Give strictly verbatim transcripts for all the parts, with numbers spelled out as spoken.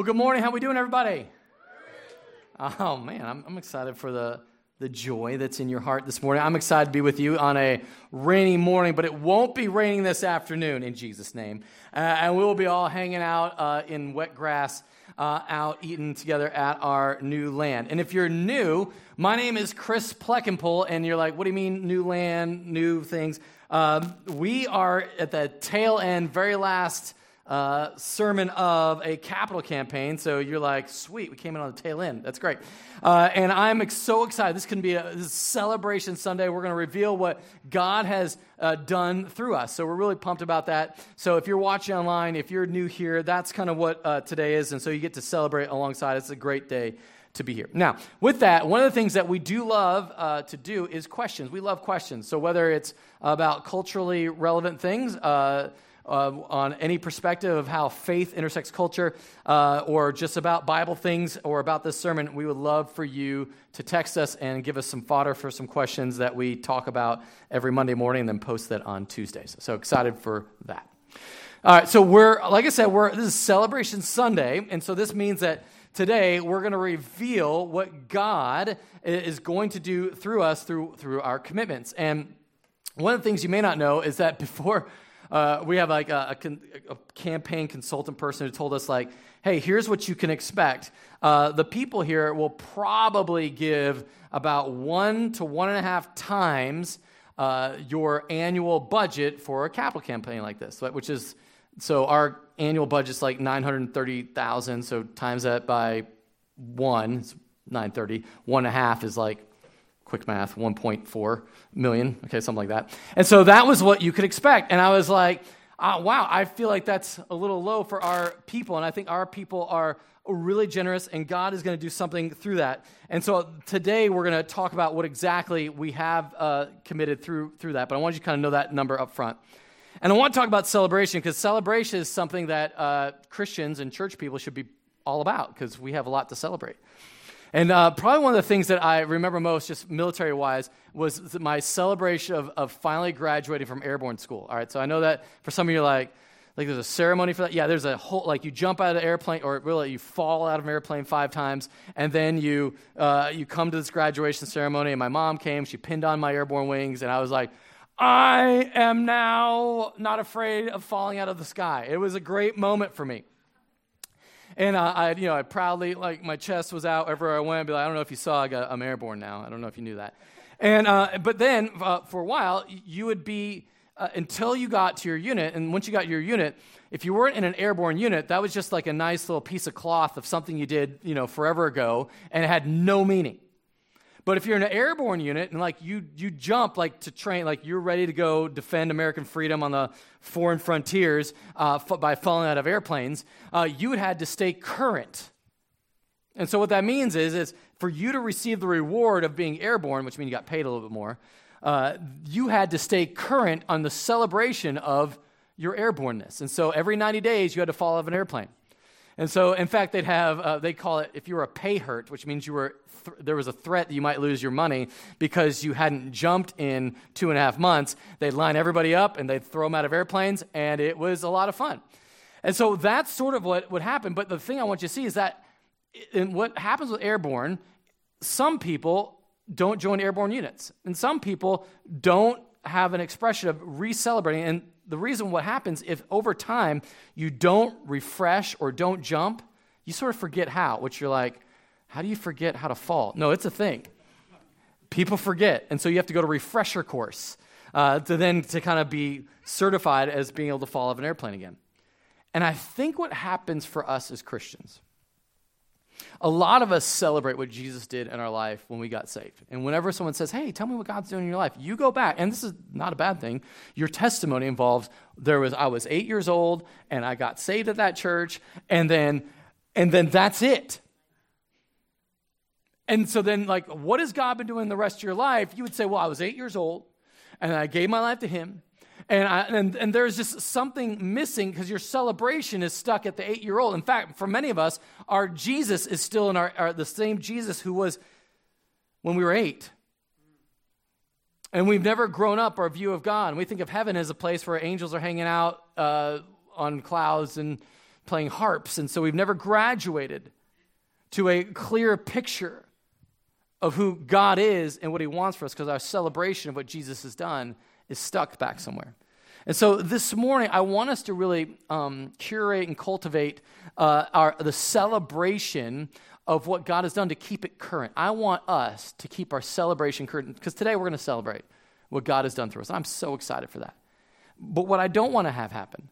Well, good morning. How we doing, everybody? Oh, man, I'm, I'm excited for the, the joy that's in your heart this morning. I'm excited to be with you on a rainy morning, but it won't be raining this afternoon, in Jesus' name. Uh, and we'll be all hanging out uh, in wet grass, uh, out eating together at our new land. And if you're new, my name is Chris Plekenpol, and you're like, what do you mean new land, new things? Uh, we are at the tail end, very last Uh, sermon of a capital campaign, so you're like, sweet, we came in on the tail end. That's great. Uh, and I'm ex- so excited. This can be a, this is celebration Sunday. We're going to reveal what God has uh, done through us, so we're really pumped about that. So if you're watching online, if you're new here, that's kind of what uh, today is, and so you get to celebrate alongside. It's a great day to be here. Now, with that, one of the things that we do love uh, to do is questions. We love questions, so whether it's about culturally relevant things, uh Uh, on any perspective of how faith intersects culture, uh, or just about Bible things, or about this sermon, we would love for you to text us and give us some fodder for some questions that we talk about every Monday morning and then post that on Tuesdays. So excited for that. All right, so we're, like I said, we're this is Celebration Sunday, and so this means that today we're going to reveal what God is going to do through us, through, through our commitments. And one of the things you may not know is that before... Uh, we have like a, a, a campaign consultant person who told us like, hey, here's what you can expect. Uh, the people here will probably give about one to one and a half times uh, your annual budget for a capital campaign like this, which is, so our annual budget's like nine hundred thirty thousand dollars, so times that by one, it's nine thirty, one and a half is like, quick math, one point four million, okay, something like that. And so that was what you could expect. And I was like, oh, wow, I feel like that's a little low for our people. And I think our people are really generous, and God is going to do something through that. And so today we're going to talk about what exactly we have uh, committed through through that. But I want you to kind of know that number up front. And I want to talk about celebration, because celebration is something that uh, Christians and church people should be all about, because we have a lot to celebrate. And uh, probably one of the things that I remember most, just military-wise, was my celebration of, of finally graduating from airborne school. All right, so I know that for some of you, like, like there's a ceremony for that. Yeah, there's a whole, like, you jump out of an airplane, or really, you fall out of an airplane five times, and then you uh, you come to this graduation ceremony, and my mom came, she pinned on my airborne wings, and I was like, I am now not afraid of falling out of the sky. It was a great moment for me. And uh, I, you know, I proudly, like, my chest was out everywhere I went. I'd be like, I don't know if you saw, I got, I'm airborne now. I don't know if you knew that. And uh, but then uh, for a while, you would be uh, until you got to your unit. And once you got your unit, if you weren't in an airborne unit, that was just like a nice little piece of cloth of something you did, you know, forever ago, and it had no meaning. But if you're in an airborne unit and like you you jump like to train, like you're ready to go defend American freedom on the foreign frontiers uh, f- by falling out of airplanes, uh, you had to stay current. And so what that means is, is for you to receive the reward of being airborne, which means you got paid a little bit more, uh, you had to stay current on the celebration of your airborneness. And so every ninety days you had to fall out of an airplane. And so, in fact, they'd have, uh, they call it, if you were a pay hurt, which means you were, th- there was a threat that you might lose your money because you hadn't jumped in two and a half months, they'd line everybody up and they'd throw them out of airplanes, and it was a lot of fun. And so that's sort of what would happen. But the thing I want you to see is that in what happens with airborne, some people don't join airborne units, and some people don't have an expression of re-celebrating. And the reason what happens if over time you don't refresh or don't jump, you sort of forget how, which you're like, how do you forget how to fall? No, it's a thing. People forget. And so you have to go to a refresher course uh, to then to kind of be certified as being able to fall out of an airplane again. And I think what happens for us as Christians, a lot of us celebrate what Jesus did in our life when we got saved. And whenever someone says, hey, tell me what God's doing in your life, you go back. And this is not a bad thing. Your testimony involves, there was I was eight years old, and I got saved at that church, and then and then that's it. And so then, like, what has God been doing the rest of your life? You would say, well, I was eight years old, and I gave my life to him. And, I, and and there's just something missing because your celebration is stuck at the eight-year-old. In fact, for many of us, our Jesus is still in our, our the same Jesus who was when we were eight. And we've never grown up our view of God. And we think of heaven as a place where angels are hanging out uh, on clouds and playing harps. And so we've never graduated to a clear picture of who God is and what he wants for us, because our celebration of what Jesus has done is stuck back somewhere. And so this morning, I want us to really um, curate and cultivate uh, our the celebration of what God has done to keep it current. I want us to keep our celebration current, because today we're going to celebrate what God has done through us. And I'm so excited for that. But what I don't want to have happen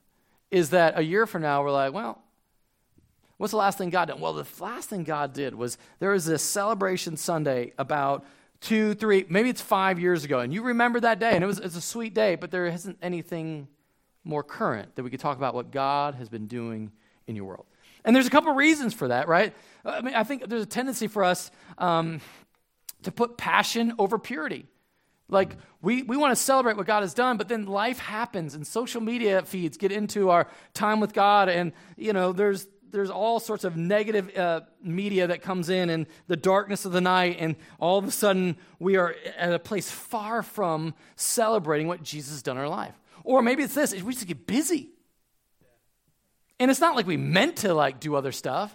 is that a year from now, we're like, well, what's the last thing God did? Well, the last thing God did was there was this celebration Sunday about two, three, maybe it's five years ago, and you remember that day, and it was it's a sweet day, but there isn't anything more current that we could talk about what God has been doing in your world. And there's a couple reasons for that, right? I mean, I think there's a tendency for us um, to put passion over purity. Like, we, we want to celebrate what God has done, but then life happens, and social media feeds get into our time with God, and, you know, there's there's all sorts of negative uh, media that comes in, and the darkness of the night, and all of a sudden we are at a place far from celebrating what Jesus has done in our life. Or maybe it's this, we just get busy. And it's not like we meant to like do other stuff.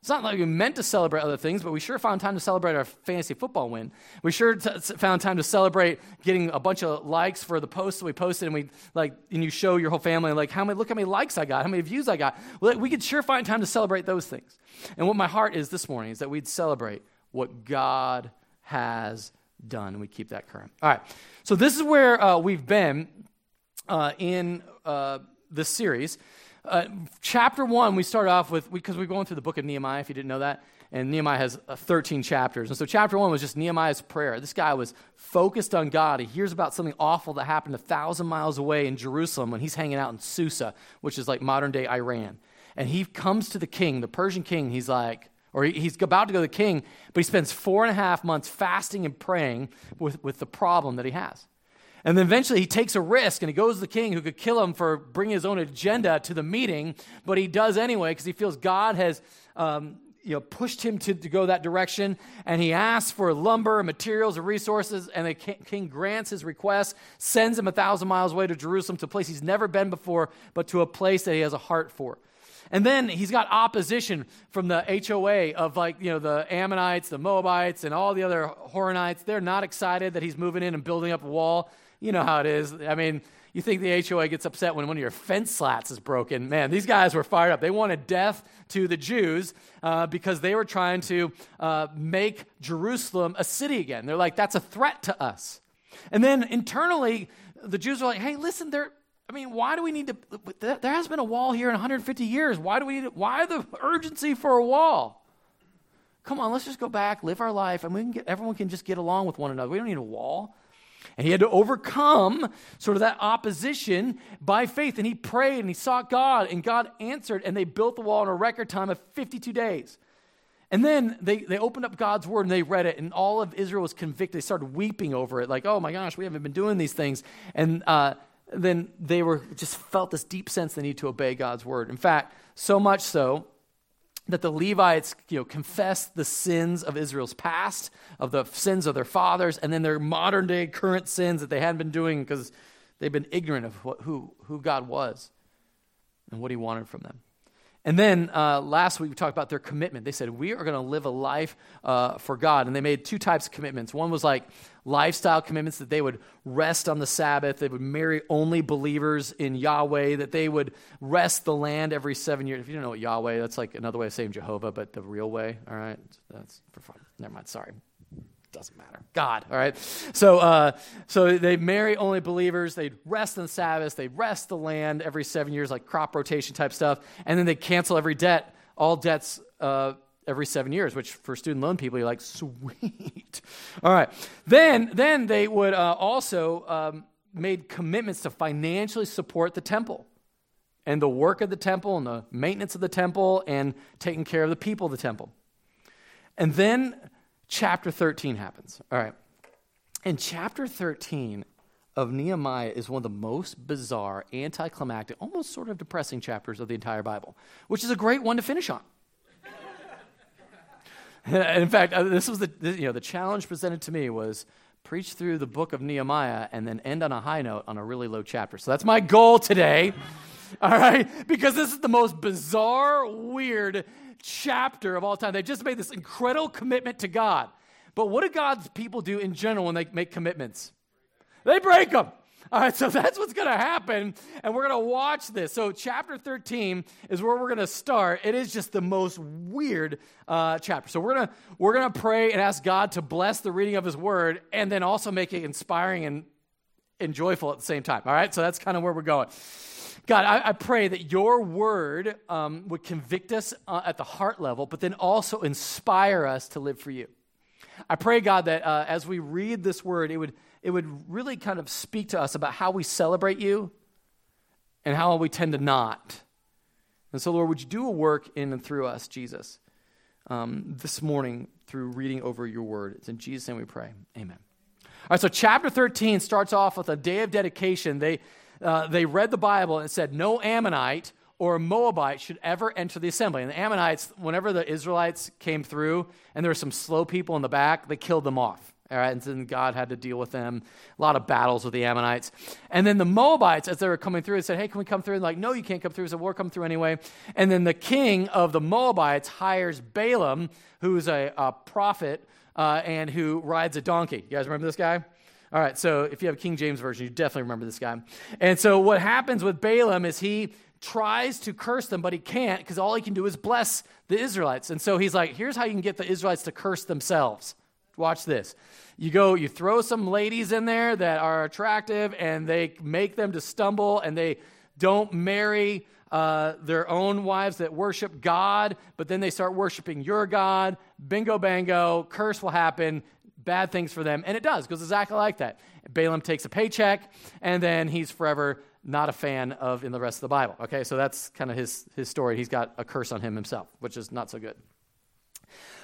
It's not like we meant to celebrate other things, but we sure found time to celebrate our fantasy football win. We sure t- found time to celebrate getting a bunch of likes for the posts that we posted, and we like, and you show your whole family like how many, look how many likes I got, how many views I got. Well, we could sure find time to celebrate those things. And what my heart is this morning is that we'd celebrate what God has done, and we keep that current. All right, so this is where uh, we've been uh, in uh, this series. Uh, chapter one, we start off with, because we, we're going through the book of Nehemiah, if you didn't know that, and Nehemiah has uh, thirteen chapters. And so chapter one was just Nehemiah's prayer. This guy was focused on God. He hears about something awful that happened a thousand miles away in Jerusalem when he's hanging out in Susa, which is like modern-day Iran. And he comes to the king, the Persian king. He's like, or he, he's about to go to the king, but he spends four and a half months fasting and praying with, with the problem that he has. And then eventually he takes a risk and he goes to the king who could kill him for bringing his own agenda to the meeting, but he does anyway because he feels God has um, you know, pushed him to, to go that direction. And he asks for lumber and materials and resources, and the king grants his request, sends him a thousand miles away to Jerusalem, to a place he's never been before, but to a place that he has a heart for. And then he's got opposition from the H O A of like, you know, the Ammonites, the Moabites, and all the other Horonites. They're not excited that he's moving in and building up a wall. You know how it is. I mean, you think the H O A gets upset when one of your fence slats is broken. Man, these guys were fired up. They wanted death to the Jews uh, because they were trying to uh, make Jerusalem a city again. They're like, that's a threat to us. And then internally, the Jews are like, hey, listen, there. I mean, why do we need to, there has been a wall here in one hundred fifty years. Why do we need to, why the urgency for a wall? Come on, let's just go back, live our life, and we can get, everyone can just get along with one another. We don't need a wall. And he had to overcome sort of that opposition by faith. And he prayed and he sought God, and God answered, and they built the wall in a record time of fifty-two days. And then they, they opened up God's word and they read it, and all of Israel was convicted. They started weeping over it, like, oh my gosh, we haven't been doing these things. And uh, then they were just felt this deep sense they need to obey God's word. In fact, so much so that the Levites, you know, confessed the sins of Israel's past, of the sins of their fathers, and then their modern-day current sins that they hadn't been doing because they've been ignorant of what, who who God was and what he wanted from them. And then uh, last week we talked about their commitment. They said, we are going to live a life uh, for God. And they made two types of commitments. One was like lifestyle commitments, that they would rest on the Sabbath, they would marry only believers in Yahweh, that they would rest the land every seven years. If you don't know what Yahweh, that's like another way of saying Jehovah, but the real way, all right? That's for fun. Never mind, sorry. Doesn't matter. God, all right? So uh, so they marry only believers. They'd rest on the Sabbath. They'd rest the land every seven years, like crop rotation type stuff. And then they cancel every debt, all debts uh, every seven years, which for student loan people, you're like, sweet. All right. Then then they would uh, also um, made commitments to financially support the temple and the work of the temple and the maintenance of the temple and taking care of the people of the temple. And then chapter thirteen happens. All right. And chapter thirteen of Nehemiah is one of the most bizarre, anticlimactic, almost sort of depressing chapters of the entire Bible, which is a great one to finish on. In fact, this was the, you know, the challenge presented to me was preach through the book of Nehemiah and then end on a high note on a really low chapter. So that's my goal today. all right? Because this is the most bizarre, weird chapter of all time. They've just made this incredible commitment to God. But what do God's people do in general when they make commitments? They break them. All right, so that's what's going to happen, and we're going to watch this. So chapter thirteen is where we're going to start. It is just the most weird uh, chapter. So we're going to we're going to pray and ask God to bless the reading of his word and then also make it inspiring and, and joyful at the same time. All right, so that's kind of where we're going. God, I, I pray that your word um, would convict us uh, at the heart level, but then also inspire us to live for you. I pray, God, that uh, as we read this word, it would It would really kind of speak to us about how we celebrate you and how we tend to not. And so, Lord, would you do a work in and through us, Jesus, um, this morning through reading over your word. It's in Jesus' name we pray. Amen. All right, so chapter thirteen starts off with a day of dedication. They uh, they read the Bible and it said, no Ammonite or Moabite should ever enter the assembly. And the Ammonites, whenever the Israelites came through and there were some slow people in the back, they killed them off. All right, and then God had to deal with them. A lot of battles with the Ammonites. And then the Moabites, as they were coming through, said, hey, can we come through? And like, no, you can't come through. He said, we'll come through anyway. And then the king of the Moabites hires Balaam, who's a, a prophet uh, and who rides a donkey. You guys remember this guy? All right, so if you have a King James version, you definitely remember this guy. And so what happens with Balaam is he tries to curse them, but he can't because all he can do is bless the Israelites. And so he's like, here's how you can get the Israelites to curse themselves. Watch this. You go, you throw some ladies in there that are attractive, and they make them to stumble, and they don't marry uh, their own wives that worship God, but then they start worshiping your God. Bingo, bango, curse will happen, bad things for them. And it does, because it's exactly like that. Balaam takes a paycheck, and then he's forever not a fan of in the rest of the Bible. Okay, so that's kind of his, his story. He's got a curse on him himself, which is not so good.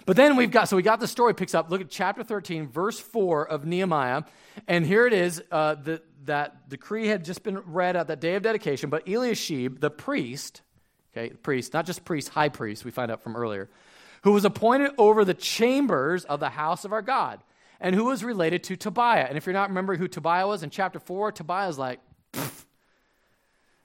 But then we've got, so we got the story picks up. Look at chapter thirteen, verse four of Nehemiah. And here it is, uh, the, that decree had just been read at the day of dedication. But Eliashib, the priest, okay, priest, not just priest, high priest, we find out from earlier, who was appointed over the chambers of the house of our God and who was related to Tobiah. And if you're not remembering who Tobiah was in chapter four, Tobiah's like, pfft.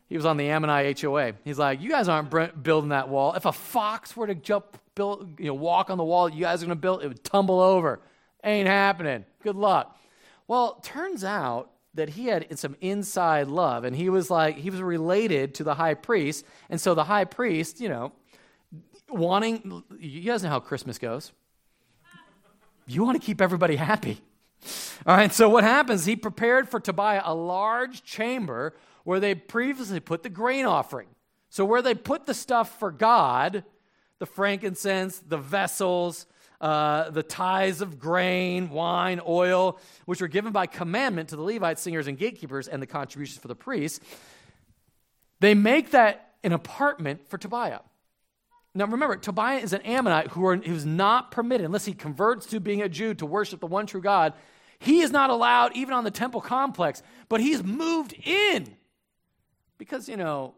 He was on the Ammonite H O A. He's like, you guys aren't building that wall. If a fox were to jump, build, you know, walk on the wall, you guys are going to build, it would tumble over. Ain't happening. Good luck. Well, turns out that he had some inside love, and he was like, he was related to the high priest, and so the high priest, you know, wanting, you guys know how Christmas goes. You want to keep everybody happy. All right, so what happens, he prepared for Tobiah a large chamber where they previously put the grain offering. So where they put the stuff for God, the frankincense, the vessels, uh, the tithes of grain, wine, oil, which were given by commandment to the Levites, singers, and gatekeepers, and the contributions for the priests, they make that an apartment for Tobiah. Now, remember, Tobiah is an Ammonite who is not permitted, unless he converts to being a Jew, to worship the one true God. He is not allowed even on the temple complex, but he's moved in because, you know,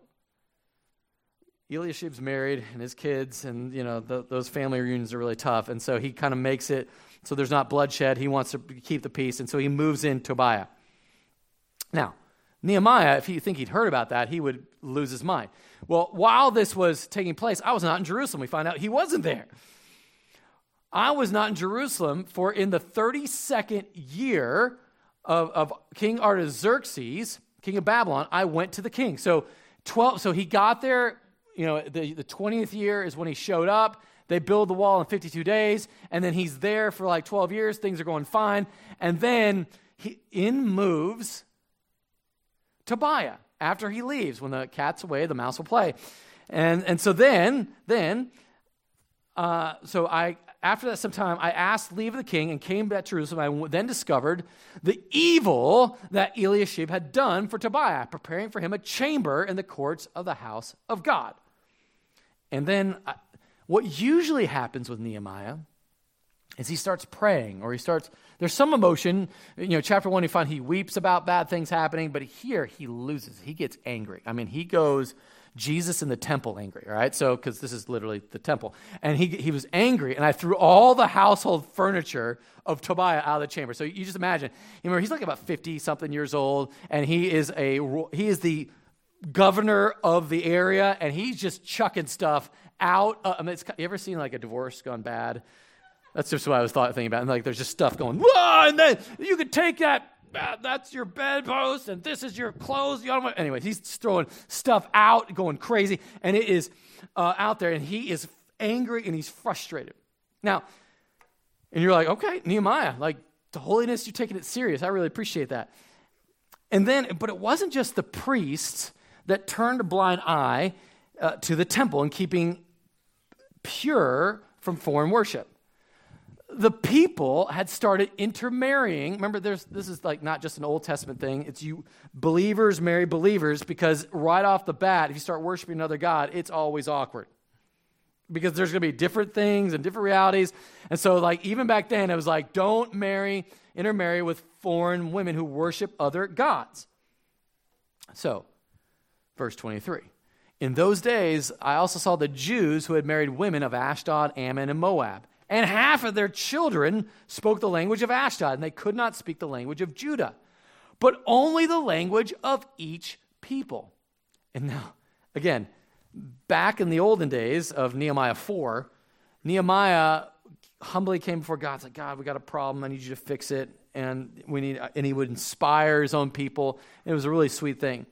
Eliashib's married and his kids, and, you know, the, those family reunions are really tough. And so he kind of makes it so there's not bloodshed. He wants to keep the peace, and so he moves in Tobiah. Now, Nehemiah, if you think he'd heard about that, he would lose his mind. Well, while this was taking place, I was not in Jerusalem. We find out he wasn't there. I was not in Jerusalem, for in the thirty-second year of, of King Artaxerxes, king of Babylon, I went to the king. So twelve. So he got there, you know, the, the twentieth year is when he showed up. They build the wall in fifty-two days, and then he's there for like twelve years. Things are going fine. And then he in moves Tobiah. After he leaves, when the cat's away, the mouse will play, and and so then then, uh, so I after that some time I asked leave of the king and came back to Jerusalem. I w- then discovered the evil that Eliashib had done for Tobiah, preparing for him a chamber in the courts of the house of God. And then, I, what usually happens with Nehemiah is he starts praying, or he starts, there's some emotion. You know, chapter one, you find he weeps about bad things happening, but here he loses. He gets angry. I mean, he goes Jesus in the temple angry, all right? So, because this is literally the temple. And he he was angry, and I threw all the household furniture of Tobiah out of the chamber. So you just imagine, you remember, he's like about fifty-something years old, and he is a he is the governor of the area, and he's just chucking stuff out. Uh, I mean, it's, you ever seen like a divorce gone bad? That's just what I was thought, thinking about. And like, there's just stuff going, whoa, and then you could take that. Uh, that's your bedpost, and this is your clothes. You don't... Anyway, he's throwing stuff out, going crazy, and it is uh, out there, and he is angry, and he's frustrated. Now, and you're like, okay, Nehemiah, like, the holiness, you're taking it serious. I really appreciate that. And then, but it wasn't just the priests that turned a blind eye uh, to the temple and keeping pure from foreign worship. The people had started intermarrying. Remember, there's, this is like not just an Old Testament thing. It's you believers marry believers, because right off the bat, if you start worshiping another god, it's always awkward, because there's going to be different things and different realities. And so, like, even back then, it was like, don't marry, intermarry with foreign women who worship other gods. So, verse twenty-three. In those days, I also saw the Jews who had married women of Ashdod, Ammon, and Moab. And half of their children spoke the language of Ashdod, and they could not speak the language of Judah, but only the language of each people. And now, again, back in the olden days of Nehemiah four, Nehemiah humbly came before God. It's like, God, we got a problem. I need you to fix it. And we need, and he would inspire his own people. It was a really sweet thing.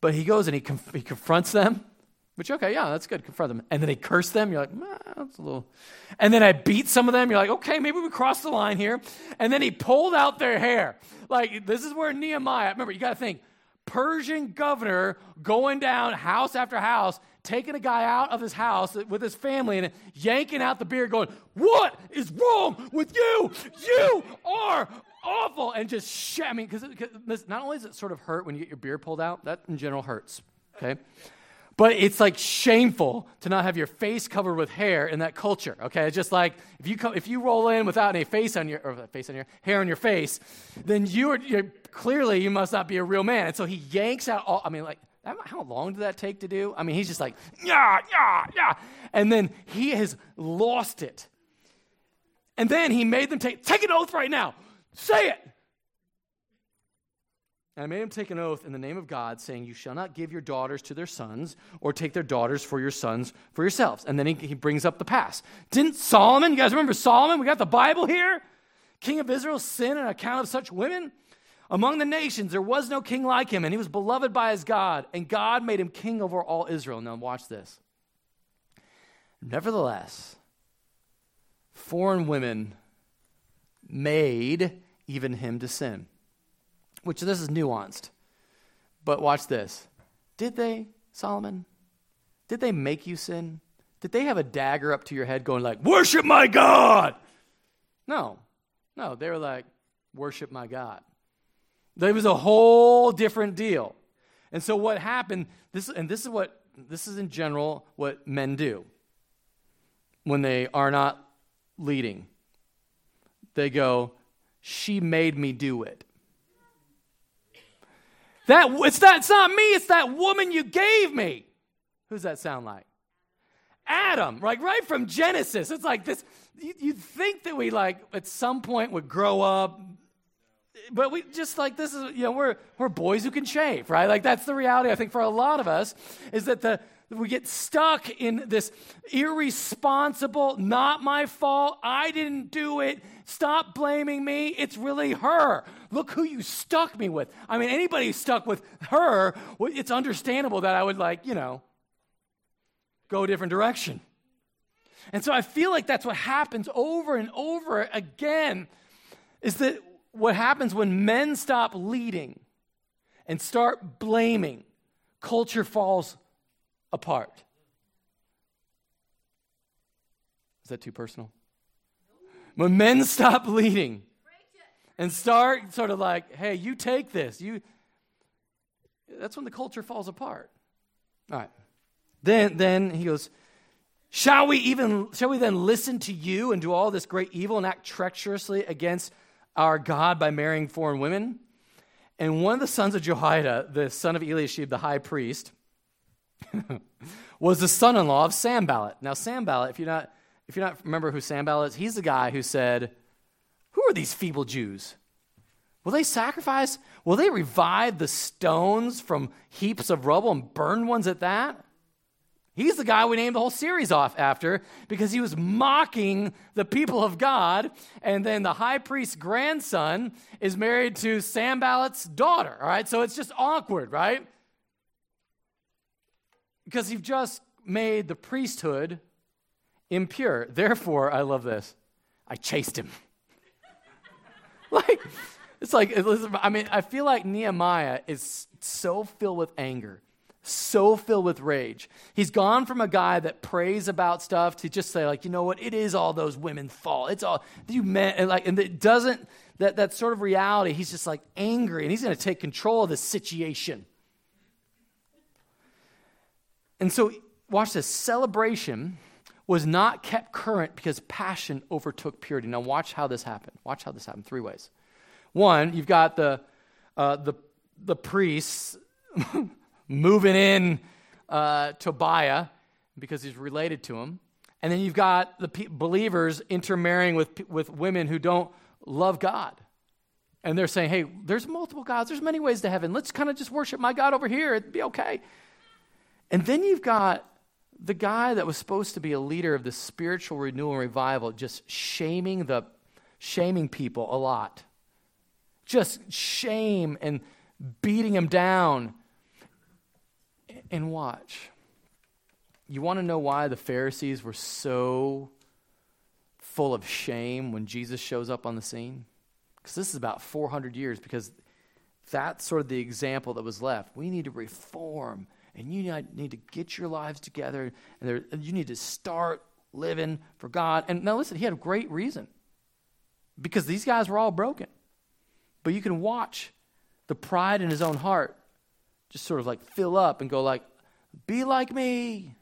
But he goes and he, conf- he confronts them. Which, okay, yeah, that's good, confront them. And then he cursed them. You're like, ah, that's a little... And then I beat some of them. You're like, okay, maybe we crossed the line here. And then he pulled out their hair. Like, this is where Nehemiah... Remember, you got to think, Persian governor going down house after house, taking a guy out of his house with his family and yanking out the beard, going, what is wrong with you? You are awful. And just, sh- I mean, because not only does it sort of hurt when you get your beard pulled out, that in general hurts, okay? But it's like shameful to not have your face covered with hair in that culture. Okay, it's just like if you come, if you roll in without any face on your or face on your hair on your face, then you are you're, clearly you must not be a real man. And so he yanks out all. I mean, like how long did that take to do? I mean, he's just like yeah, yeah, yeah, and then he has lost it. And then he made them take take an oath right now. Say it. And I made him take an oath in the name of God, saying, you shall not give your daughters to their sons, or take their daughters for your sons for yourselves. And then he, he brings up the past. Didn't Solomon, you guys remember Solomon? We got the Bible here. King of Israel sinned on account of such women. Among the nations, there was no king like him, and he was beloved by his God. And God made him king over all Israel. Now watch this. Nevertheless, foreign women made even him to sin. Which this is nuanced, but watch this. Did they, Solomon? Did they make you sin? Did they have a dagger up to your head going like, worship my God? No, no, they were like, worship my God. There was a whole different deal. And so what happened, this, and this is what, this is in general what men do when they are not leading. They go, she made me do it. That it's that it's not me, it's that woman you gave me. Who's that sound like? Adam, like right from Genesis. It's like this, you, you'd think that we like at some point would grow up, but we just like this is, you know, we're we're boys who can shave, right? Like that's the reality I think for a lot of us is that the we get stuck in this irresponsible, not my fault, I didn't do it, stop blaming me, it's really her. Look who you stuck me with. I mean, anybody who's stuck with her, it's understandable that I would like, you know, go a different direction. And so I feel like that's what happens over and over again, is that what happens when men stop leading and start blaming, culture falls apart. Is that too personal? When men stop leading and start sort of like, hey, you take this. You. That's when the culture falls apart. All right. Then then he goes, shall we even shall we then listen to you and do all this great evil and act treacherously against our God by marrying foreign women? And one of the sons of Jehoiada, the son of Eliashib, the high priest, was the son-in-law of Sanballat. Now, Sanballat, if you're not, if you're not remember who Sanballat is, he's the guy who said, who are these feeble Jews? Will they sacrifice? Will they revive the stones from heaps of rubble and burn ones at that? He's the guy we named the whole series off after because he was mocking the people of God. And then the high priest's grandson is married to Sanballat's daughter, all right? So it's just awkward, right? Because you've just made the priesthood impure. Therefore, I love this, I chased him. Like, it's like, I mean, I feel like Nehemiah is so filled with anger, so filled with rage. He's gone from a guy that prays about stuff to just say, like, you know what, it is all those women's fault. It's all, you meant, and like, and it doesn't, that, that sort of reality, he's just like angry, and he's going to take control of this situation. And so, watch this, celebration was not kept current because passion overtook purity. Now watch how this happened. Watch how this happened. Three ways. One, you've got the uh, the the priests moving in uh, Tobiah because he's related to him, and then you've got the pe- believers intermarrying with with women who don't love God, and they're saying, "Hey, there's multiple gods. There's many ways to heaven. Let's kind of just worship my God over here. It'd be okay." And then you've got the guy that was supposed to be a leader of the spiritual renewal and revival, just shaming the, shaming people a lot. Just shame and beating them down. And watch. You want to know why the Pharisees were so full of shame when Jesus shows up on the scene? Because this is about four hundred years, because that's sort of the example that was left. We need to reform. And you need to get your lives together, and, there, and you need to start living for God. And now listen, he had a great reason, because these guys were all broken. But you can watch the pride in his own heart just sort of like fill up and go like, be like me.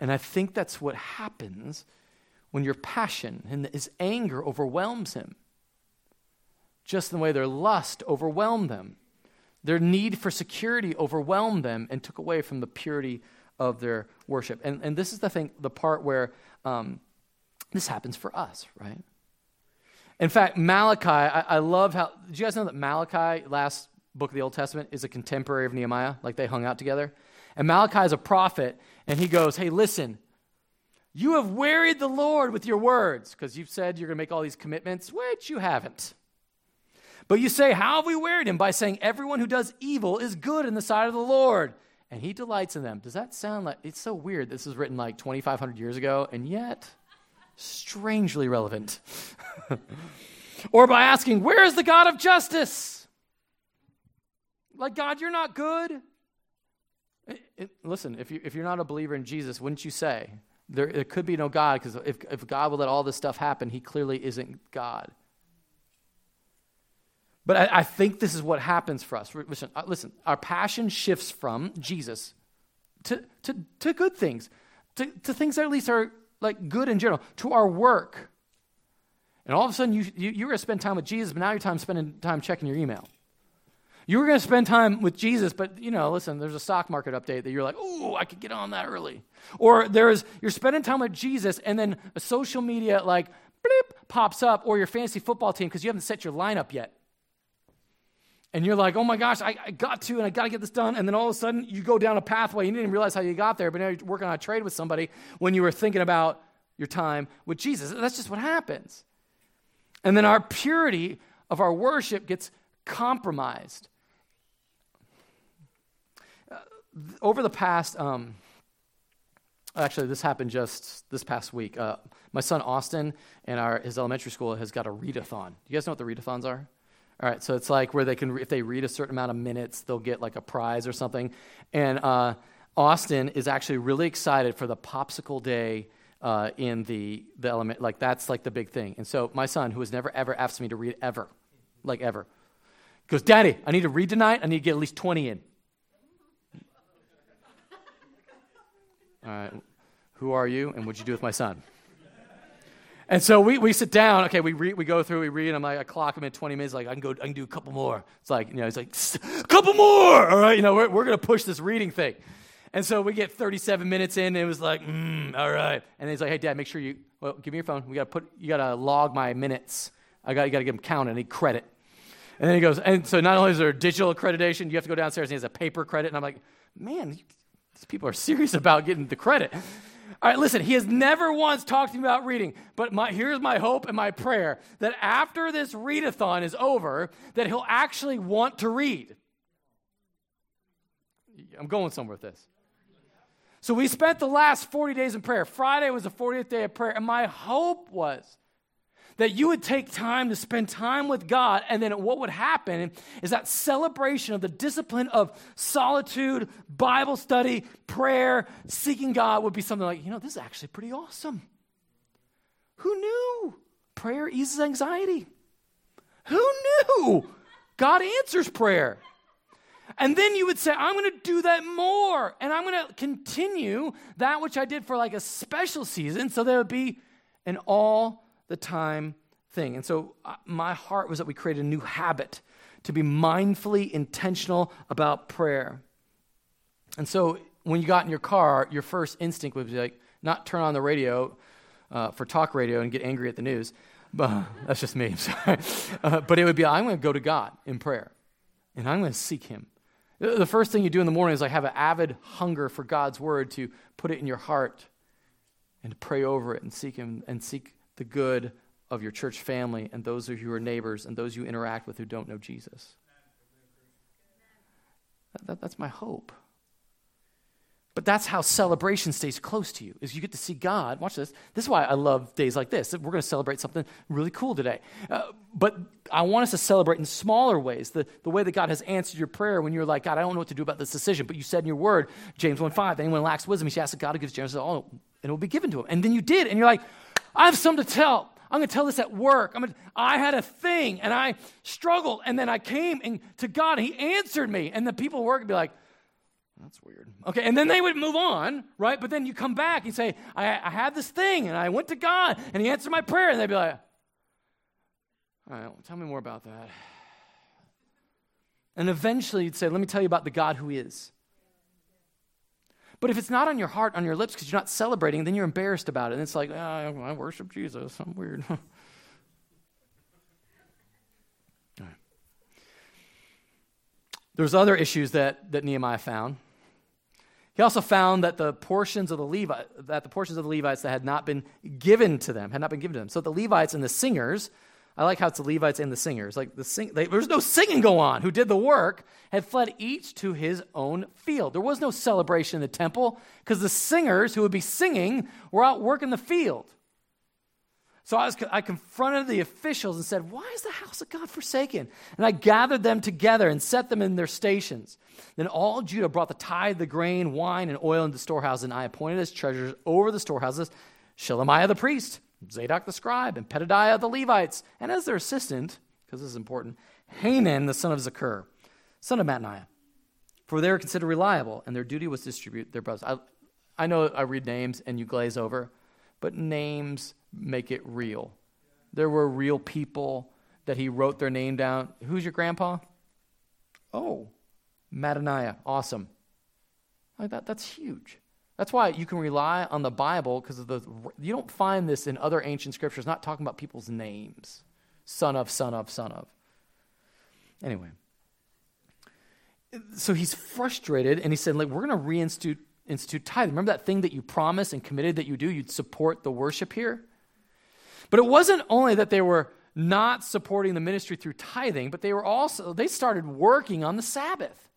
And I think that's what happens when your passion and his anger overwhelms him, just in the way their lust overwhelmed them. Their need for security overwhelmed them and took away from the purity of their worship. And and this is the thing, the part where um, this happens for us, right? In fact, Malachi, I, I love how, do you guys know that Malachi, last book of the Old Testament, is a contemporary of Nehemiah? Like, they hung out together. And Malachi is a prophet, and he goes, hey, listen, you have wearied the Lord with your words, because you've said you're going to make all these commitments, which you haven't. But you say, how have we wearied him? By saying, everyone who does evil is good in the sight of the Lord, and he delights in them. Does that sound like, it's so weird. This was written like twenty-five hundred years ago, and yet strangely relevant. Or by asking, where is the God of justice? Like, God, you're not good. It, it, listen, if, you, if you're not a believer in Jesus, wouldn't you say, there, there could be no God, because if, if God will let all this stuff happen, he clearly isn't God. But I, I think this is what happens for us. Listen, listen, our passion shifts from Jesus to to, to good things, to, to things that at least are like good in general, to our work. And all of a sudden, you, you, you were going to spend time with Jesus, but now you're time spending time checking your email. You were going to spend time with Jesus, but, you know, listen, there's a stock market update that you're like, oh, I could get on that early. Or there's, you're spending time with Jesus, and then a social media, like, bloop, pops up, or your fantasy football team, because you haven't set your lineup yet. And you're like, oh my gosh, I, I got to, and I got to get this done. And then all of a sudden, you go down a pathway. You didn't even realize how you got there, but now you're working on a trade with somebody when you were thinking about your time with Jesus. That's just what happens. And then our purity of our worship gets compromised. Uh, th- over the past, um, actually, this happened just this past week. Uh, my son Austin and our his elementary school has got a readathon. You guys know what the readathons are? All right, so it's like where they can, if they read a certain amount of minutes, they'll get like a prize or something. And uh, Austin is actually really excited for the popsicle day uh, in the the element. Like, that's like the big thing. And so my son, who has never ever asked me to read ever, like ever, goes, Daddy, I need to read tonight. I need to get at least twenty in. All right, who are you, and what'd you do with my son? And so we, we sit down. Okay, we read, we go through, we read. And I'm like, I clock him at twenty minutes. Like, I can go, I can do a couple more. It's like, you know, he's like, a couple more. All right, you know, we're we're gonna push this reading thing. And so we get thirty-seven minutes in. And it was like, mm, all right. And he's like, hey, Dad, make sure you, well, give me your phone. We gotta put, you gotta log my minutes. I got you got to give him count and he credit. And then he goes, and so not only is there a digital accreditation, you have to go downstairs and he has a paper credit. And I'm like, man, these people are serious about getting the credit. All right, listen, he has never once talked to me about reading, but my, here's my hope and my prayer, that after this readathon is over, that he'll actually want to read. I'm going somewhere with this. So we spent the last forty days in prayer. Friday was the fortieth day of prayer, and my hope was that you would take time to spend time with God, and then what would happen is that celebration of the discipline of solitude, Bible study, prayer, seeking God would be something like, you know, this is actually pretty awesome. Who knew? Prayer eases anxiety. Who knew? God answers prayer. And then you would say, I'm going to do that more, and I'm going to continue that which I did for like a special season, so there would be an all the time thing. And so uh, my heart was that we create a new habit to be mindfully intentional about prayer. And so when you got in your car, your first instinct would be like, not turn on the radio uh, for talk radio and get angry at the news. But that's just me, I'm sorry. Uh, but it would be, I'm going to go to God in prayer, and I'm going to seek him. The first thing you do in the morning is like have an avid hunger for God's word, to put it in your heart and to pray over it and seek him and seek the good of your church family and those of your neighbors and those you interact with who don't know Jesus. That, that, that's my hope. But that's how celebration stays close to you, is you get to see God. Watch this. This is why I love days like this. We're going to celebrate something really cool today. Uh, but I want us to celebrate in smaller ways, the, the way that God has answered your prayer when you're like, God, I don't know what to do about this decision, but you said in your word, James one five, anyone lacks wisdom, he should ask God who gives generously to all, and it will be given to him. And then you did, and you're like, I have something to tell. I'm going to tell this at work. I'm gonna, I had a thing, and I struggled, and then I came and, to God, and he answered me. And the people at work would be like, that's weird. Okay, and then they would move on, right? But then you come back and say, I, I had this thing, and I went to God, and he answered my prayer. And they'd be like, all right, well, tell me more about that. And eventually you'd say, let me tell you about the God who is. But if it's not on your heart, on your lips, because you're not celebrating, then you're embarrassed about it. And it's like, oh, I worship Jesus. I'm weird. All right. There's other issues that, that Nehemiah found. He also found that the portions of the Levi, that the portions of the Levites that had not been given to them had not been given to them. So the Levites and the singers. I like how it's the Levites and the singers. Like the sing, they, there was no singing going on. Who did the work had fled each to his own field. There was no celebration in the temple because the singers who would be singing were out working the field. So I was I confronted the officials and said, "Why is the house of God forsaken?" And I gathered them together and set them in their stations. Then all Judah brought the tithe, the grain, wine, and oil into the storehouse, and I appointed as treasurers over the storehouses Shelemiah the priest, Zadok the scribe, and Pedadiah the Levites, and as their assistant, because this is important, Hanan the son of Zakur, son of Mattaniah, for they were considered reliable, and their duty was to distribute their brothers. I, I know I read names and you glaze over, but names make it real. There were real people that he wrote their name down. Who's your grandpa? Oh, Mattaniah. Awesome. Like that. That's huge. That's why you can rely on the Bible, because of the you don't find this in other ancient scriptures, not talking about people's names. Son of, son of, son of. Anyway. So he's frustrated, and he said, like, we're going to reinstitute institute tithe. Remember that thing that you promised and committed that you do? You'd support the worship here? But it wasn't only that they were not supporting the ministry through tithing, but they were also, they started working on the Sabbath.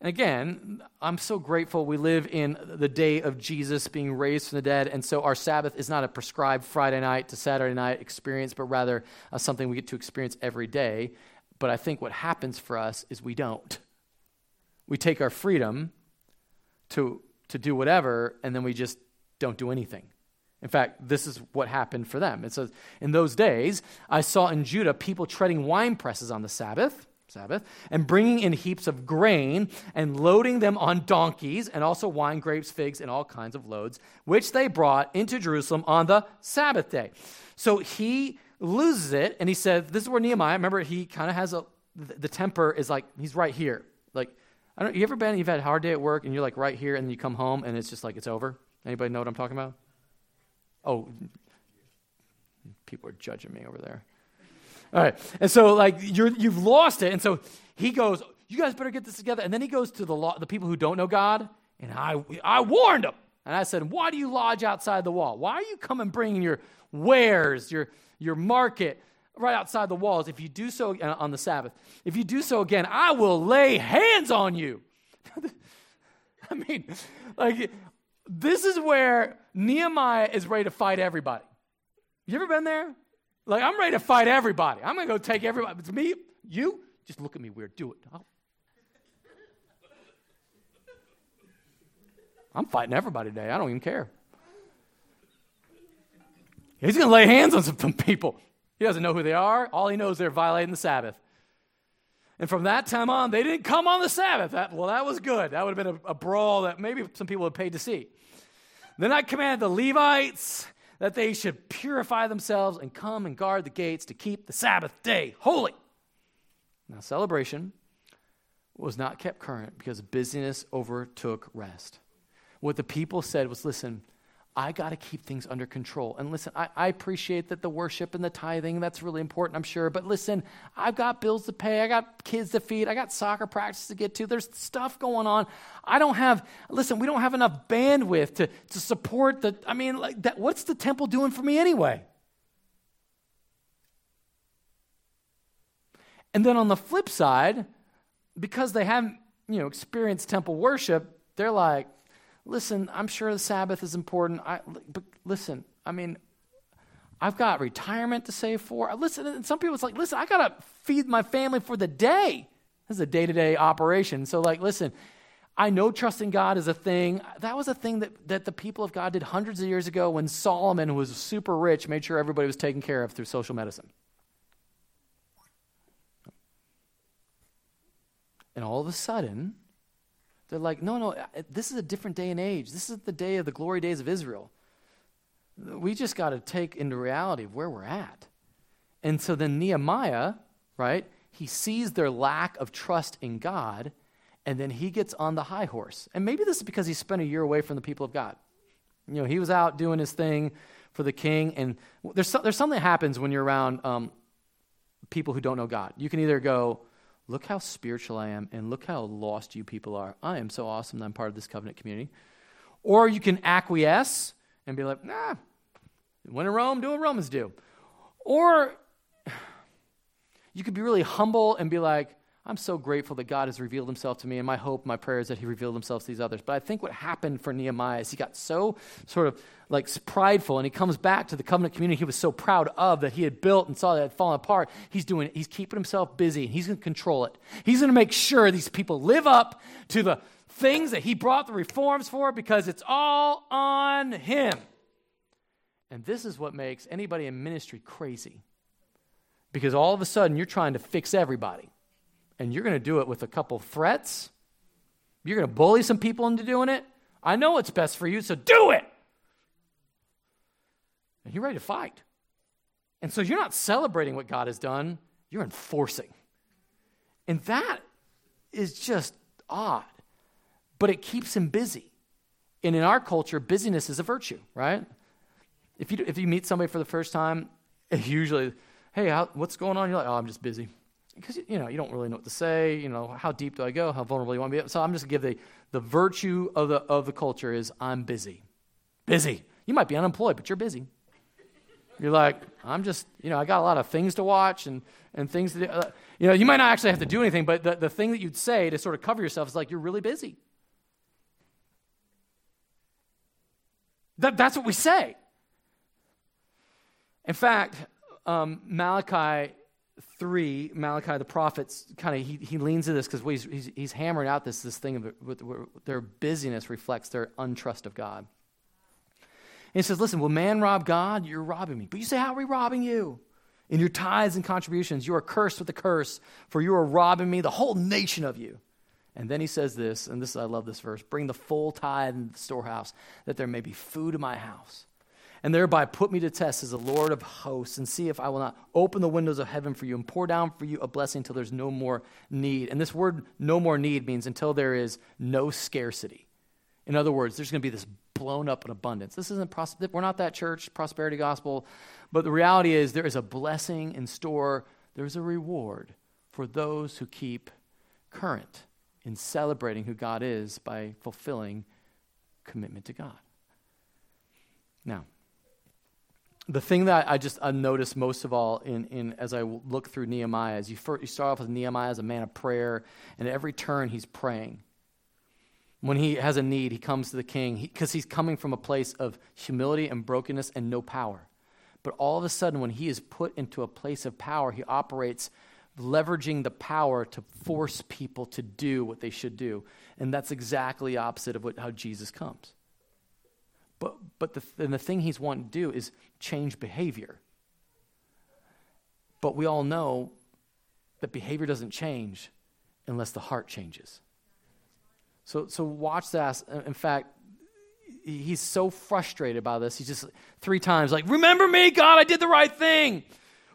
And again, I'm so grateful we live in the day of Jesus being raised from the dead, and so our Sabbath is not a prescribed Friday night to Saturday night experience, but rather uh, something we get to experience every day. But I think what happens for us is we don't. We take our freedom to to do whatever, and then we just don't do anything. In fact, this is what happened for them. It says, in those days, I saw in Judah people treading wine presses on the Sabbath, Sabbath, and bringing in heaps of grain and loading them on donkeys, and also wine, grapes, figs, and all kinds of loads, which they brought into Jerusalem on the Sabbath day. So he loses it, and he said, this is where Nehemiah, remember, he kind of has a, the temper is like, he's right here. Like, I don't, you ever been, you've had a hard day at work, and you're like right here, and you come home, and it's just like, it's over? Anybody know what I'm talking about? Oh, people are judging me over there. All right. And so like you're, you've lost it. And so he goes, you guys better get this together. And then he goes to the law, the people who don't know God. And I, I warned them. And I said, why do you lodge outside the wall? Why are you coming bringing your wares, your, your market right outside the walls? If you do so on the Sabbath, if you do so again, I will lay hands on you. I mean, like this is where Nehemiah is ready to fight everybody. You ever been there? Like, I'm ready to fight everybody. I'm going to go take everybody. It's me, you, just look at me weird. Do it. I'll... I'm fighting everybody today. I don't even care. He's going to lay hands on some people. He doesn't know who they are. All he knows is they're violating the Sabbath. And from that time on, they didn't come on the Sabbath. That, well, that was good. That would have been a, a brawl that maybe some people had paid to see. Then I commanded the Levites that they should purify themselves and come and guard the gates to keep the Sabbath day holy. Now, celebration was not kept current because busyness overtook rest. What the people said was, listen, I got to keep things under control. And listen, I, I appreciate that the worship and the tithing, that's really important, I'm sure. But listen, I've got bills to pay. I got kids to feed. I got soccer practice to get to. There's stuff going on. I don't have, listen, we don't have enough bandwidth to, to support the, I mean, like that. What's the temple doing for me anyway? And then on the flip side, because they haven't, you know, experienced temple worship, they're like, listen, I'm sure the Sabbath is important, I, but listen, I mean, I've got retirement to save for. Listen, and some people, it's like, listen, I got to feed my family for the day. This is a day-to-day operation. So, like, listen, I know trusting God is a thing. That was a thing that, that the people of God did hundreds of years ago when Solomon, who was super rich, made sure everybody was taken care of through social medicine. And all of a sudden... they're like, no, no, this is a different day and age. This is the day of the glory days of Israel. We just got to take into reality where we're at. And so then Nehemiah, right, he sees their lack of trust in God, and then he gets on the high horse. And maybe this is because he spent a year away from the people of God. You know, he was out doing his thing for the king, and there's, so, there's something that happens when you're around um, people who don't know God. You can either go, look how spiritual I am, and look how lost you people are. I am so awesome that I'm part of this covenant community. Or you can acquiesce and be like, nah, when in Rome, do what Romans do. Or you could be really humble and be like, I'm so grateful that God has revealed himself to me, and my hope, my prayer is that he revealed himself to these others. But I think what happened for Nehemiah is he got so sort of like prideful, and he comes back to the covenant community he was so proud of that he had built and saw that it had fallen apart. He's doing it. He's keeping himself busy, and he's going to control it. He's going to make sure these people live up to the things that he brought the reforms for because it's all on him. And this is what makes anybody in ministry crazy, because all of a sudden you're trying to fix everybody. And you're going to do it with a couple threats. You're going to bully some people into doing it. I know what's best for you, so do it. And you're ready to fight. And so you're not celebrating what God has done. You're enforcing. And that is just odd. But it keeps him busy. And in our culture, busyness is a virtue, right? If you if you meet somebody for the first time, usually, hey, how, what's going on? You're like, oh, I'm just busy. Because, you know, you don't really know what to say. You know, how deep do I go? How vulnerable do you want to be? So I'm just going to give the, the virtue of the of the culture is I'm busy. Busy. You might be unemployed, but you're busy. You're like, I'm just, you know, I got a lot of things to watch and, and things to do. Uh, you know, you might not actually have to do anything, but the, the thing that you'd say to sort of cover yourself is like, you're really busy. That, that's what we say. In fact, um, Malachi... Three, Malachi the prophet's kind of he he leans into this because he's, he's he's hammering out this this thing of with, with their busyness reflects their untrust of God. And he says, "Listen, will man rob God? You're robbing me." But you say, "How are we robbing you? In your tithes and contributions, you are cursed with a curse, for you are robbing me, the whole nation of you." And then he says this, and this I love this verse: "Bring the full tithe into the storehouse, that there may be food in my house. And thereby put me to test as the Lord of hosts, and see if I will not open the windows of heaven for you and pour down for you a blessing until there's no more need." And this word, no more need, means until there is no scarcity. In other words, there's going to be this blown up in abundance. This isn't, we're not that church, prosperity gospel, but the reality is there is a blessing in store there's a reward for those who keep current in celebrating who God is by fulfilling commitment to God. Now, the thing that I just I noticed most of all in, in as I look through Nehemiah is you, first, you start off with Nehemiah as a man of prayer, and at every turn he's praying. When he has a need, he comes to the king because he's coming from a place of humility and brokenness and no power. But all of a sudden, when he is put into a place of power, he operates leveraging the power to force people to do what they should do. And that's exactly opposite of what, how Jesus comes. But but the, and the thing he's wanting to do is change behavior. But we all know that behavior doesn't change unless the heart changes. So so watch this. In fact, he's so frustrated by this. He's just three times like, remember me, God, I did the right thing.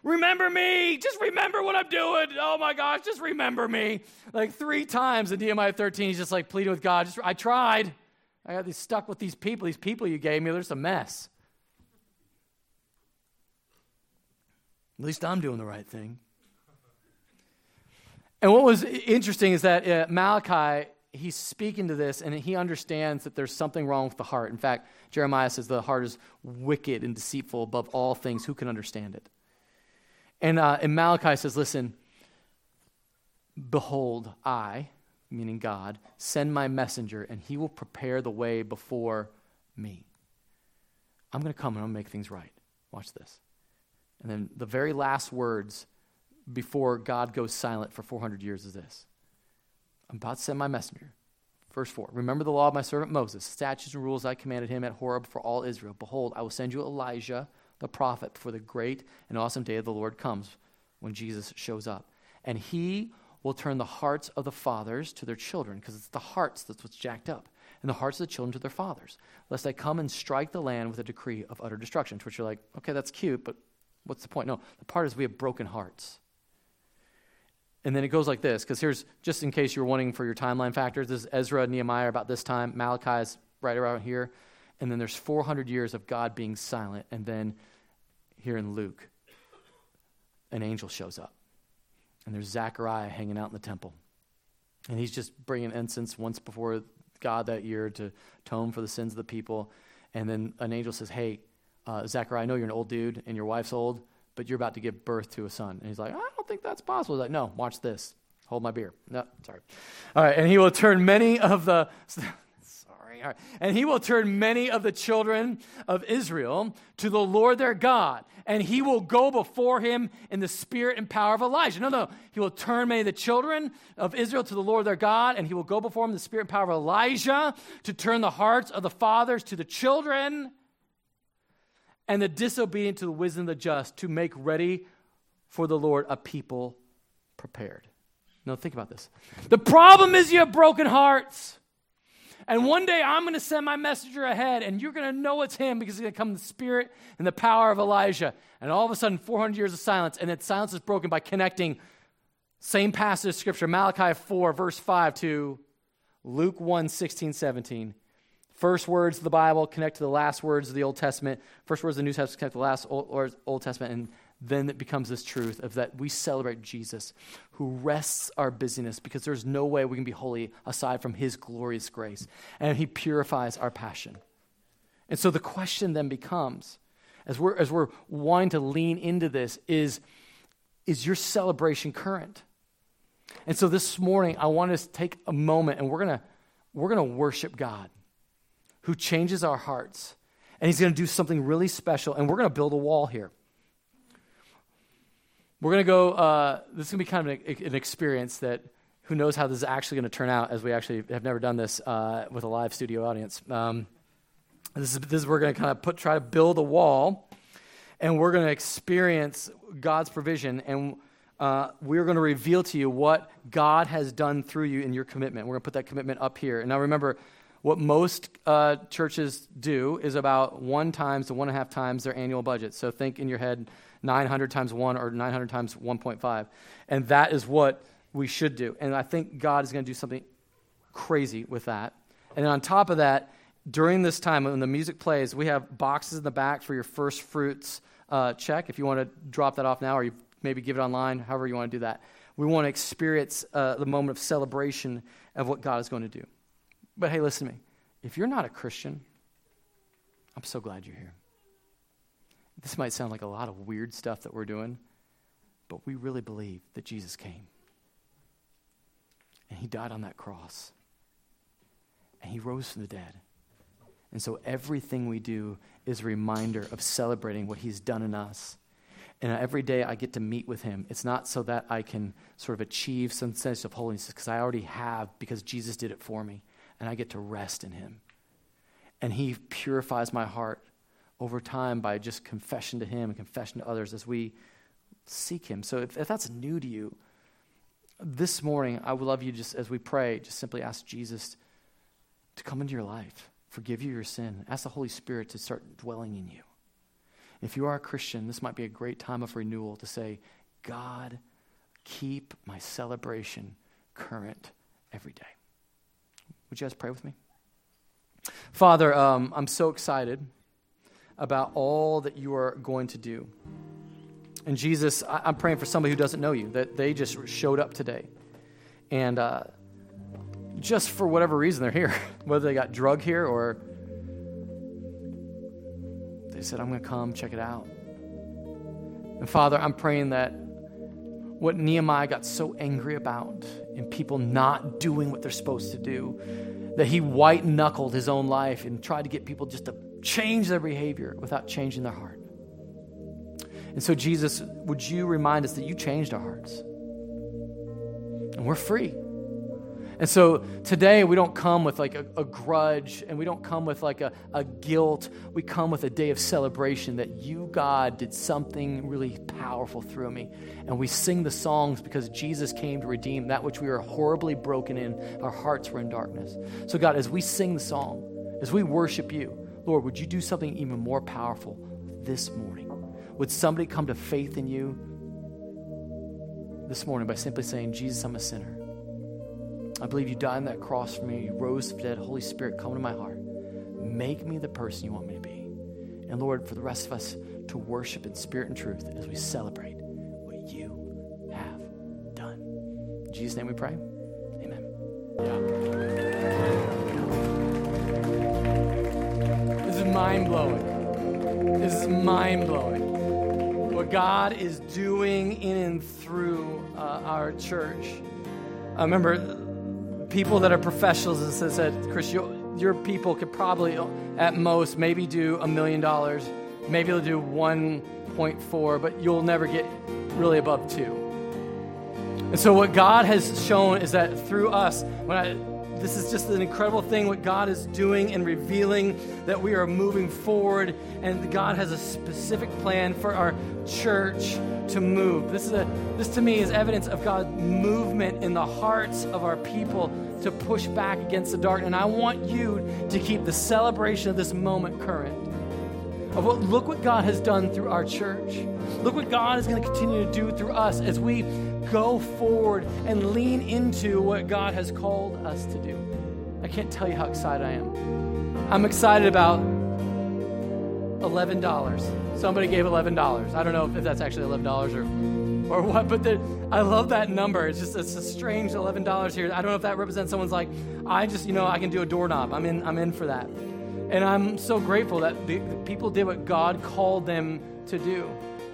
Remember me. Just remember what I'm doing. Oh, my gosh, just remember me. Like three times in Nehemiah thirteen, he's just like pleading with God. Just, I tried. I got these stuck with these people. These people you gave me, they're just a mess. At least I'm doing the right thing. And what was interesting is that uh, Malachi... he's speaking to this, and he understands that there's something wrong with the heart. In fact, Jeremiah says the heart is wicked and deceitful above all things. Who can understand it? And, uh, and Malachi says, listen, behold, I, meaning God, send my messenger, and he will prepare the way before me. I'm going to come and I'll make things right. Watch this. And then the very last words before God goes silent for four hundred years is this. I'm about to send my messenger. Verse four, remember the law of my servant Moses, statutes and rules I commanded him at Horeb for all Israel. Behold, I will send you Elijah, the prophet, before the great and awesome day of the Lord comes when Jesus shows up. And he will turn the hearts of the fathers to their children, because it's the hearts that's what's jacked up, and the hearts of the children to their fathers, lest I come and strike the land with a decree of utter destruction, to which you're like, okay, that's cute, but what's the point? No, the part is we have broken hearts. And then it goes like this, because here's, just in case you were wanting for your timeline factors, this is Ezra and Nehemiah about this time. Malachi's right around here. And then there's four hundred years of God being silent. And then here in Luke, an angel shows up. And there's Zechariah hanging out in the temple. And he's just bringing incense once before God that year to atone for the sins of the people. And then an angel says, hey, uh, Zechariah, I know you're an old dude and your wife's old, but you're about to give birth to a son. And he's like, I don't think that's possible. He's like, no, watch this. Hold my beer. No, sorry. All right, and he will turn many of the... sorry. All right. And he will turn many of the children of Israel to the Lord their God, and he will go before him in the spirit and power of Elijah. No, no. He will turn many of the children of Israel to the Lord their God, and he will go before him in the spirit and power of Elijah to turn the hearts of the fathers to the children, and the disobedient to the wisdom of the just, to make ready for the Lord a people prepared. Now think about this. The problem is you have broken hearts. And one day I'm going to send my messenger ahead, and you're going to know it's him because he's going to come in the spirit and the power of Elijah. And all of a sudden, four hundred years of silence, and that silence is broken by connecting same passage of Scripture, Malachi four, verse five, to Luke one, sixteen, seventeen. First words of the Bible connect to the last words of the Old Testament. First words of the New Testament connect to the last Old, Old Testament. And then it becomes this truth of that we celebrate Jesus who rests our busyness, because there's no way we can be holy aside from his glorious grace. And he purifies our passion. And so the question then becomes, as we're, as we're wanting to lean into this, is, is your celebration current? And so this morning, I want us to take a moment, and we're gonna we're gonna worship God, who changes our hearts, and he's going to do something really special, and we're going to build a wall here. We're going to go, uh, this is going to be kind of an, an experience that who knows how this is actually going to turn out, as we actually have never done this uh, with a live studio audience. Um, this is, this is we're going to kind of put, try to build a wall, and we're going to experience God's provision, and Uh, we're going to reveal to you what God has done through you in your commitment. We're going to put that commitment up here. And now remember, what most uh, churches do is about one times to one and a half times their annual budget. So think in your head nine hundred times one or nine hundred times one point five. And that is what we should do. And I think God is going to do something crazy with that. And on top of that, during this time when the music plays, we have boxes in the back for your first fruits uh, check. If you want to drop that off now, or you maybe give it online, however you want to do that. We want to experience uh, the moment of celebration of what God is going to do. But hey, listen to me. If you're not a Christian, I'm so glad you're here. This might sound like a lot of weird stuff that we're doing, but we really believe that Jesus came. And he died on that cross. And he rose from the dead. And so everything we do is a reminder of celebrating what he's done in us. And every day I get to meet with him. It's not so that I can sort of achieve some sense of holiness, because I already have, because Jesus did it for me. And I get to rest in him. And he purifies my heart over time by just confession to him and confession to others as we seek him. So if, if that's new to you, this morning, I would love you, just as we pray, just simply ask Jesus to come into your life, forgive you your sin. Ask the Holy Spirit to start dwelling in you. If you are a Christian, this might be a great time of renewal to say, God, keep my celebration current every day. Would you guys pray with me? Father, um, I'm so excited about all that you are going to do. And Jesus, I, I'm praying for somebody who doesn't know you, that they just showed up today. And uh, just for whatever reason, they're here. Whether they got drug here or they said, I'm going to come check it out. And Father, I'm praying that what Nehemiah got so angry about and people not doing what they're supposed to do, that he white-knuckled his own life and tried to get people just to change their behavior without changing their heart. And so, Jesus, would you remind us that you changed our hearts? And we're free. And so today we don't come with like a, a grudge, and we don't come with like a, a guilt. We come with a day of celebration that you, God, did something really powerful through me. And we sing the songs because Jesus came to redeem that which we were horribly broken in. Our hearts were in darkness. So, God, as we sing the song, as we worship you, Lord, would you do something even more powerful this morning? Would somebody come to faith in you this morning by simply saying, Jesus, I'm a sinner. I believe you died on that cross for me. You rose from the dead. Holy Spirit, come into my heart. Make me the person you want me to be. And Lord, for the rest of us to worship in spirit and truth as we celebrate what you have done. In Jesus' name we pray. Amen. Yeah. This is mind-blowing. This is mind-blowing. What God is doing in and through uh, our church. I remember people that are professionals and said, Chris, you, your people could probably at most maybe do a million dollars. Maybe they'll do one point four, but you'll never get really above two. And so what God has shown is that through us, when I, this is just an incredible thing, what God is doing and revealing, that we are moving forward, and God has a specific plan for our church to move. This is a this to me is evidence of God's movement in the hearts of our people to push back against the dark. And I want you to keep the celebration of this moment current. Of what, look what God has done through our church. Look what God is going to continue to do through us as we go forward and lean into what God has called us to do. I can't tell you how excited I am. I'm excited about eleven dollars. Somebody gave eleven dollars. I don't know if that's actually eleven dollars or, or what, but the, I love that number. It's just it's a strange eleven dollars here. I don't know if that represents someone's like, I just, you know, I can do a doorknob. I'm in, I'm in for that. And I'm so grateful that the, the people did what God called them to do.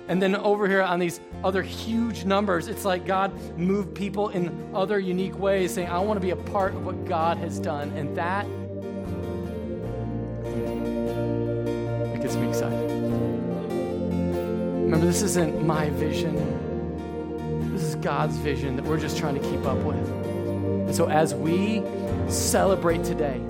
And then over here on these other huge numbers, it's like God moved people in other unique ways, saying, I want to be a part of what God has done. And that, it gets me excited. Remember, this isn't my vision. This is God's vision that we're just trying to keep up with. And so as we celebrate today,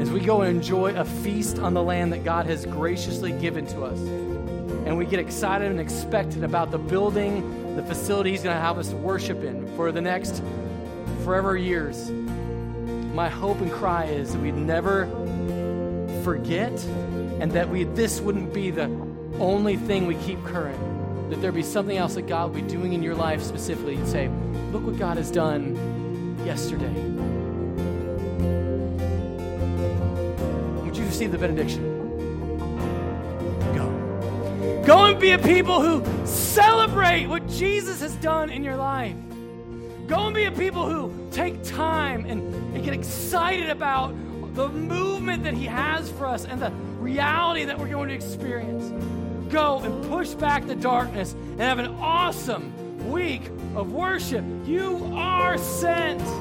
as we go and enjoy a feast on the land that God has graciously given to us, and we get excited and expectant about the building, the facility he's going to have us worship in for the next forever years. My hope and cry is that we'd never forget, and that we this wouldn't be the only thing we keep current. That there'd be something else that God would be doing in your life specifically. You'd say, look what God has done yesterday. Would you receive the benediction? Go. Go and be a people who celebrate what Jesus has done in your life. Go and be a people who take time and, and get excited about the movement that he has for us and the reality that we're going to experience. Go and push back the darkness and have an awesome week of worship. You are sent.